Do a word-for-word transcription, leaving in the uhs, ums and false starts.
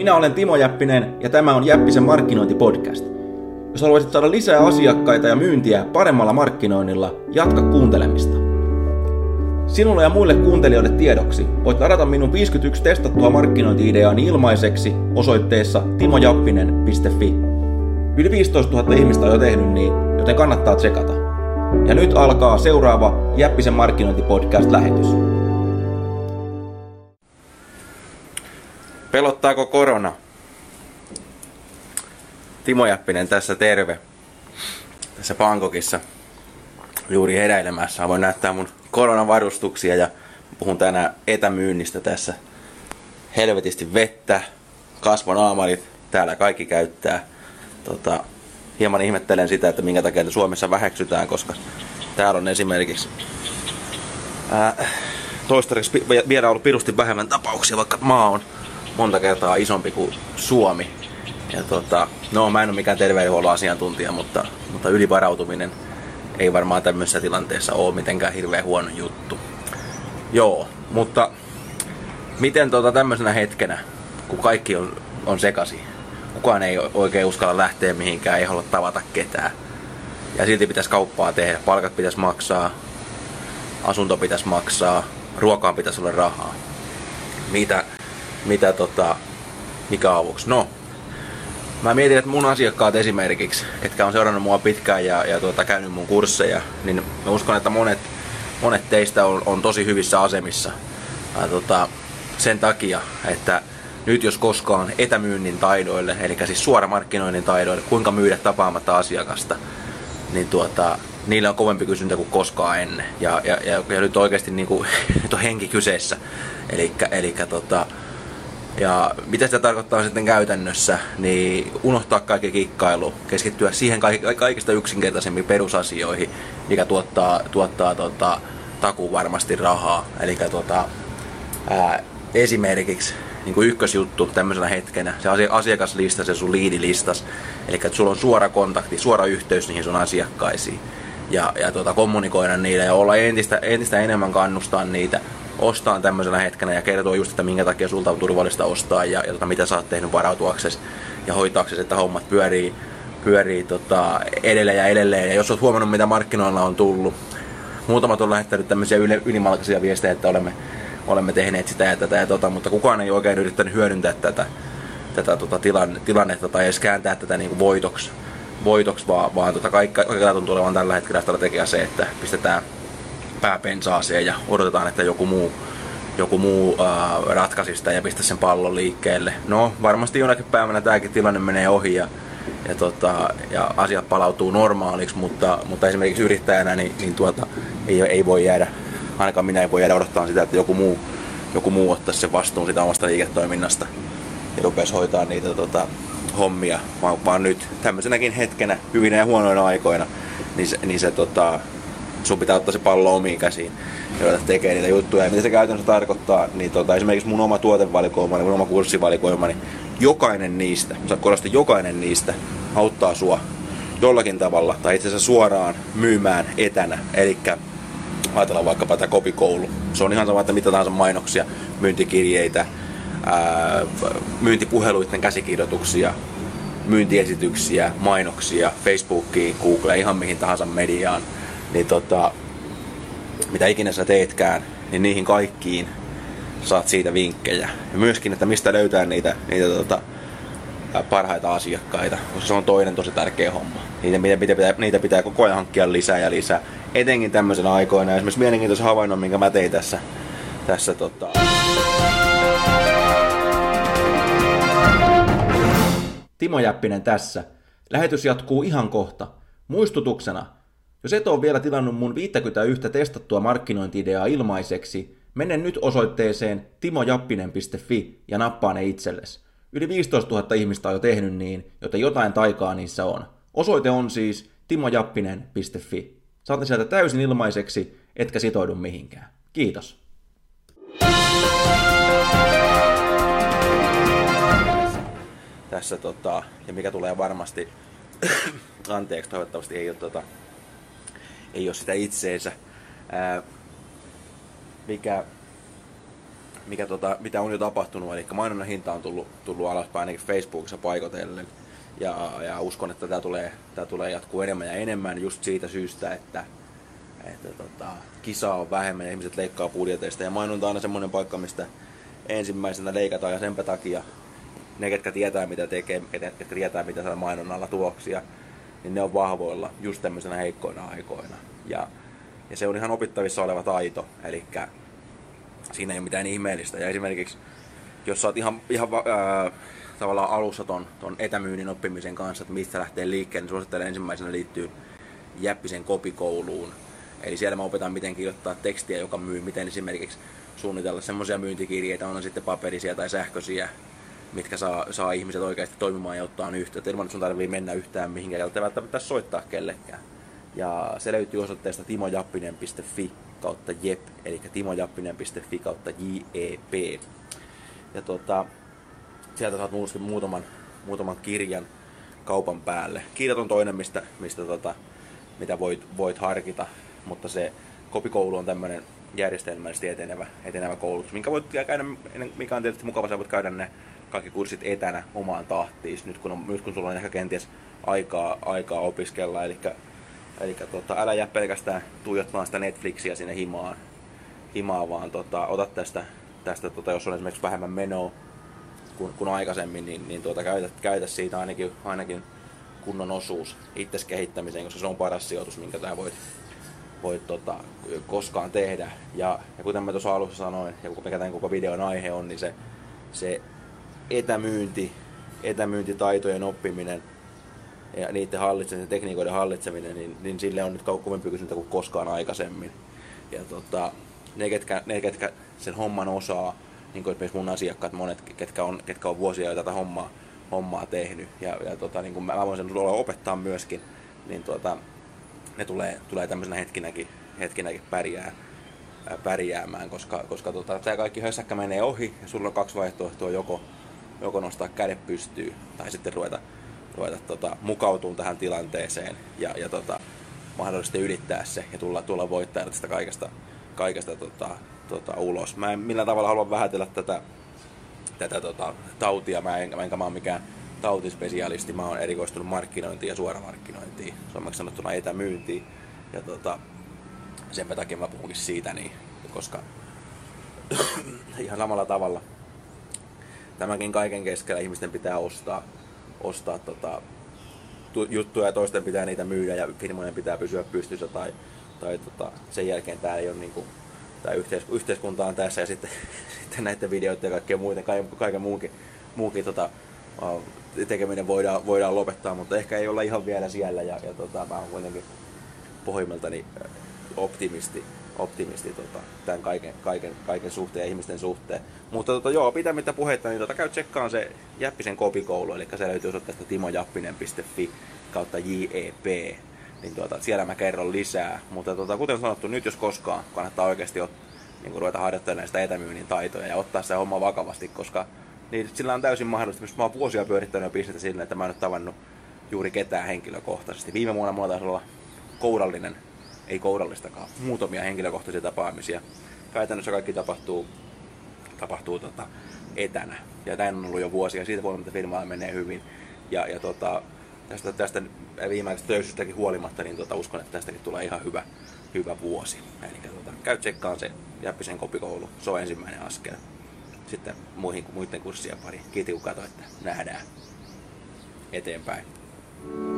Minä olen Timo Jäppinen ja tämä on Jäppisen markkinointipodcast. Jos haluaisit saada lisää asiakkaita ja myyntiä paremmalla markkinoinnilla, jatka kuuntelemista. Sinulle ja muille kuuntelijoille tiedoksi voit ladata minun viisikymmentäyksi testattua markkinointi-ideaani ilmaiseksi osoitteessa timojappinen piste fi. Yli viisitoistatuhatta ihmistä on jo tehnyt niin, joten kannattaa tsekata. Ja nyt alkaa seuraava Jäppisen markkinointipodcast-lähetys. Pelottaako korona? Timo Jäppinen tässä, terve. Tässä Bangkokissa juuri heräilemässä. Voin näyttää mun koronavarustuksia ja puhun tänään etämyynnistä tässä. Helvetisti vettä, kasvonaamarit, täällä kaikki käyttää. Tota, hieman ihmettelen sitä, että minkä takia Suomessa väheksytään, koska täällä on esimerkiksi ää, toistaiseksi vielä ollut pirusti vähemmän tapauksia, vaikka maa on monta kertaa isompi kuin Suomi. Ja tota, no mä en ole mikään terveydenhuollon asiantuntija, mutta, mutta ylivarautuminen ei varmaan tämmöisessä tilanteessa ole mitenkään hirveän huono juttu. Joo, mutta miten tota tämmöisenä hetkenä, kun kaikki on, on sekaisin, kukaan ei oikein uskalla lähteä mihinkään, ei halua tavata ketään. Ja silti pitäisi kauppaa tehdä, palkat pitäisi maksaa, asunto pitäisi maksaa, ruokaan pitäisi olla rahaa. Mitä, mitä tota, mikä avuksi? No, mä mietin, että mun asiakkaat esimerkiksi, ketkä on seurannut mua pitkään ja, ja tuota, käynyt mun kursseja, niin mä uskon, että monet, monet teistä on, on tosi hyvissä asemissa ja, tota, sen takia, että nyt jos koskaan etämyynnin taidoille, eli siis suoramarkkinoinnin taidoille, kuinka myydä tapaamatta asiakasta, niin tuota, niillä on kovempi kysyntä kuin koskaan ennen. Ja, ja, ja, ja nyt oikeasti niin kuin, nyt on henki kyseessä. Elikkä, elikkä, tota, ja mitä sitä tarkoittaa sitten käytännössä, niin unohtaa kaikki kikkailu, keskittyä siihen kaikista yksinkertaisemmin perusasioihin, mikä tuottaa, tuottaa tota, takuun varmasti rahaa. Elikkä, tota, ää, esimerkiksi niin kuin ykkösjuttu tämmöisenä hetkenä, se asiakaslistas ja sun liidilistas, eli että sulla on suora kontakti, suora yhteys niihin sun asiakkaisiin ja, ja tuota, kommunikoida niille ja olla entistä, entistä enemmän kannustaa niitä ostaa tämmöisenä hetkenä ja kertoa just, että minkä takia sulta on turvallista ostaa ja, ja tuota, mitä sä oot tehnyt varautuaksesi ja hoitaaksesi, että hommat pyörii, pyörii tota, edelleen ja edelleen. Ja jos oot huomannut, mitä markkinoilla on tullut, muutamat on lähettänyt tämmöisiä ylimalkaisia viestejä, että olemme Olemme tehneet sitä ja tätä ja tota, mutta kukaan ei oikein yrittänyt hyödyntää tätä, tätä tota, tilan, tilannetta tai edes kääntää tätä niin kuin voitoksi, voitoksi, vaan, vaan tota, kaikki tuntuu olevan tällä hetkellä strategia se, että pistetään pää pensaaseen ja odotetaan, että joku muu, joku muu äh, ratkaisi sitä ja pistää sen pallon liikkeelle. No, varmasti jonakin päivänä tämäkin tilanne menee ohi ja, ja, tota, ja asiat palautuu normaaliksi, mutta, mutta esimerkiksi yrittäjänä niin, niin tuota, ei, ei voi jäädä. Ainakaan minä ei voi jäädä odottaa sitä, että joku muu, joku muu ottaisi sen vastuun sitä omasta liiketoiminnasta ja rupeaisi hoitaa niitä tota, hommia, vaan, vaan nyt tämmöisenäkin hetkenä, hyvinä ja huonoina aikoina, niin, se, niin se, tota, sun pitää ottaa se pallo omiin käsiin, joita tekee niitä juttuja. Ja mitä se käytännössä tarkoittaa, niin tota, esimerkiksi mun oma tuotevalikoimani, mun oma kurssivalikoimani, jokainen niistä, korostan jokainen niistä, auttaa sua jollakin tavalla tai itse asiassa suoraan myymään etänä. Elikkä ajatellaan vaikkapa tämä kopikoulu. Se on ihan sama, että mitä tahansa mainoksia, myyntikirjeitä, ää, myyntipuheluiden käsikirjoituksia, myyntiesityksiä, mainoksia, Facebookiin, Googleen, ihan mihin tahansa mediaan. Niin tota, mitä ikinä sä teetkään, niin niihin kaikkiin saat siitä vinkkejä. Ja myöskin, että mistä löytää niitä, niitä tota, parhaita asiakkaita, koska se on toinen tosi tärkeä homma. Niitä, niitä, pitää, niitä pitää koko ajan hankkia lisää ja lisää. Etenkin tämmöisenä aikoina. Esimerkiksi mielenkiintoisen havainnon, minkä mä tein tässä, tässä tota... Timo Jäppinen tässä. Lähetys jatkuu ihan kohta. Muistutuksena, jos et ole vielä tilannut mun viisikymmentäyksi testattua markkinointi-ideaa ilmaiseksi, mene nyt osoitteeseen timojappinen piste fi ja nappaa ne itsellesi. Yli viisitoistatuhatta ihmistä on jo tehnyt niin, joten jotain taikaa niissä on. Osoite on siis timojappinen piste fi. Saat ne sieltä täysin ilmaiseksi, etkä sitoudu mihinkään. Kiitos. Tässä tota, ja mikä tulee varmasti, anteeksi, toivottavasti ei ole, tota, ei ole sitä itseensä, ää, mikä, mikä tota, mitä on jo tapahtunut, eli mainonnan hinta on tullut, tullut alaspäin ainakin Facebookissa paikotellen. Ja, ja uskon, että tämä tulee, tämä tulee jatkuu enemmän ja enemmän just siitä syystä, että, että tota, kisaa on vähemmän ja ihmiset leikkaa budjeteista. Ja mainonta on aina semmoinen paikka, mistä ensimmäisenä leikataan, ja senpä takia ne, ketkä tietää mitä tekee, ketkä tietää mitä saa mainonnalla tuoksia, niin ne on vahvoilla just tämmöisenä heikkoina aikoina. Ja, ja se on ihan opittavissa oleva taito, eli siinä ei ole mitään ihmeellistä. Ja esimerkiksi, jos sä oot ihan, ihan ää, tavallaan alussa ton, ton etämyynnin oppimisen kanssa, että mistä lähtee liikkeelle, niin suosittelen ensimmäisenä liittyy Jäppisen kopikouluun. Eli siellä mä opetan, miten kirjoittaa tekstiä, joka myy, miten esimerkiksi suunnitella semmoisia myyntikirjeitä, on sitten paperisia tai sähköisiä, mitkä saa, saa ihmiset oikeasti toimimaan ja ottaa yhteyttä, ilman että sun tarvii mennä yhtään mihinkään, jolta ei välttämättä soittaa kellekään. Ja se löytyy osoitteesta timojappinen piste fi kautta jep, eli timojappinen piste fi kautta jep. Ja tota, sieltä saat muutaman, muutaman kirjan kaupan päälle. Kirjat on toinen, mistä, mistä tota, mitä voit, voit harkita, mutta se kopikoulu on tämmöinen järjestelmällisesti etenevä, etenevä koulutus, minkä voit käydä, mikä on tietysti mukava, sä voit käydä ne kaikki kurssit etänä omaan tahtiin, nyt kun, on, nyt kun sulla on ehkä kenties aikaa, aikaa opiskella, eli, eli tota, älä jää pelkästään tuijottamaan sitä Netflixiä sinne himaan, himaan vaan tota, ota tästä, tästä tota, jos on esimerkiksi vähemmän menoa kuin, kuin aikaisemmin, niin, niin tuota, käytä, käytä siitä ainakin, ainakin kunnon osuus itses kehittämiseen, koska se on paras sijoitus, minkä tää voit voit tota, koskaan tehdä. Ja, ja kuten mä tuossa alussa sanoin, ja mikä tämän koko videon aihe on, niin se, se etämyynti, etämyyntitaitojen oppiminen ja niiden hallitseminen, tekniikoiden hallitseminen, niin, niin sille on nyt kovempi kysyntä kuin koskaan aikaisemmin. Ja tota, ne, ketkä, ne, ketkä sen homman osaa, niin kuin esimerkiksi mun asiakkaat, monet, ketkä on, ketkä on vuosia jo tätä hommaa, hommaa tehnyt, ja, ja tota, niin kuin mä, mä voin sen opettaa myöskin, niin tota, ne tulee, tulee tämmöisenä hetkinäkin, hetkinäkin pärjää, ää, pärjäämään, koska, koska tota, tämä kaikki hössäkkä menee ohi ja sulla on kaksi vaihtoehtoa, joko, joko nostaa kädet pystyyn tai sitten ruveta, ruveta tota, mukautumaan tähän tilanteeseen ja, ja tota, mahdollisesti ylittää se ja tulla, tulla voittajana tästä kaikesta, kaikesta tota, tota, ulos. Mä en millään tavalla halua vähätellä tätä, tätä tota, tautia, mä en, enkä mä ole mikään tautispesialisti, mä oon erikoistunut markkinointiin ja suoramarkkinointiin, suomeksi sanottuna etämyyntiin, ja tota, sen takia mä puhunkin siitä, niin, koska ihan samalla tavalla tämänkin kaiken keskellä ihmisten pitää ostaa, ostaa tota, juttuja ja toisten pitää niitä myydä ja firmojen pitää pysyä pystyssä tai, tai tota, sen jälkeen tää ei ole niinku, tää yhteis- yhteiskunta on tässä ja sitten, sitten näiden videoiden ja kaikkea muuten, kaiken muunkin, muunkin tota, tekeminen voidaan, voidaan lopettaa, mutta ehkä ei olla ihan vielä siellä ja, ja tota, mä oon kuitenkin pohjimmiltani optimisti, optimisti tota, tämän kaiken, kaiken, kaiken suhteen ja ihmisten suhteen. Mutta tota, joo, pitämättä puhetta, niin tota, käy tsekkaan se Jäppisen kopikoulu, eli se löytyy osoitteesta timojappinen piste fi kautta jep, niin tuota, siellä mä kerron lisää, mutta tota, kuten sanottu, nyt jos koskaan kannattaa oikeasti ot, niin ruveta harjoittelemaan sitä etämyynnin taitoja ja ottaa se homma vakavasti, koska niin sillä on täysin mahdollista. Mä oon vuosia pyörittänyt bisnestä sillä, että mä en ole tavannut juuri ketään henkilökohtaisesti. Viime vuonna mulla taisi olla kourallinen, ei kourallistakaan, muutamia henkilökohtaisia tapaamisia. Käytännössä kaikki tapahtuu, tapahtuu tota, etänä. Ja tän on ollut jo vuosia, siitä huolimatta firmaa menee hyvin. Ja, ja tota, tästä, tästä viimeisestä töyssystäkin huolimatta, niin tota, uskon, että tästäkin tulee ihan hyvä, hyvä vuosi. Eli tota, käy tsekkaan se Jäppisen kopikoulu, se on ensimmäinen askel. Sitten muihin, muiden kurssien pari. Kiitos kun katsoitte. Nähdään eteenpäin.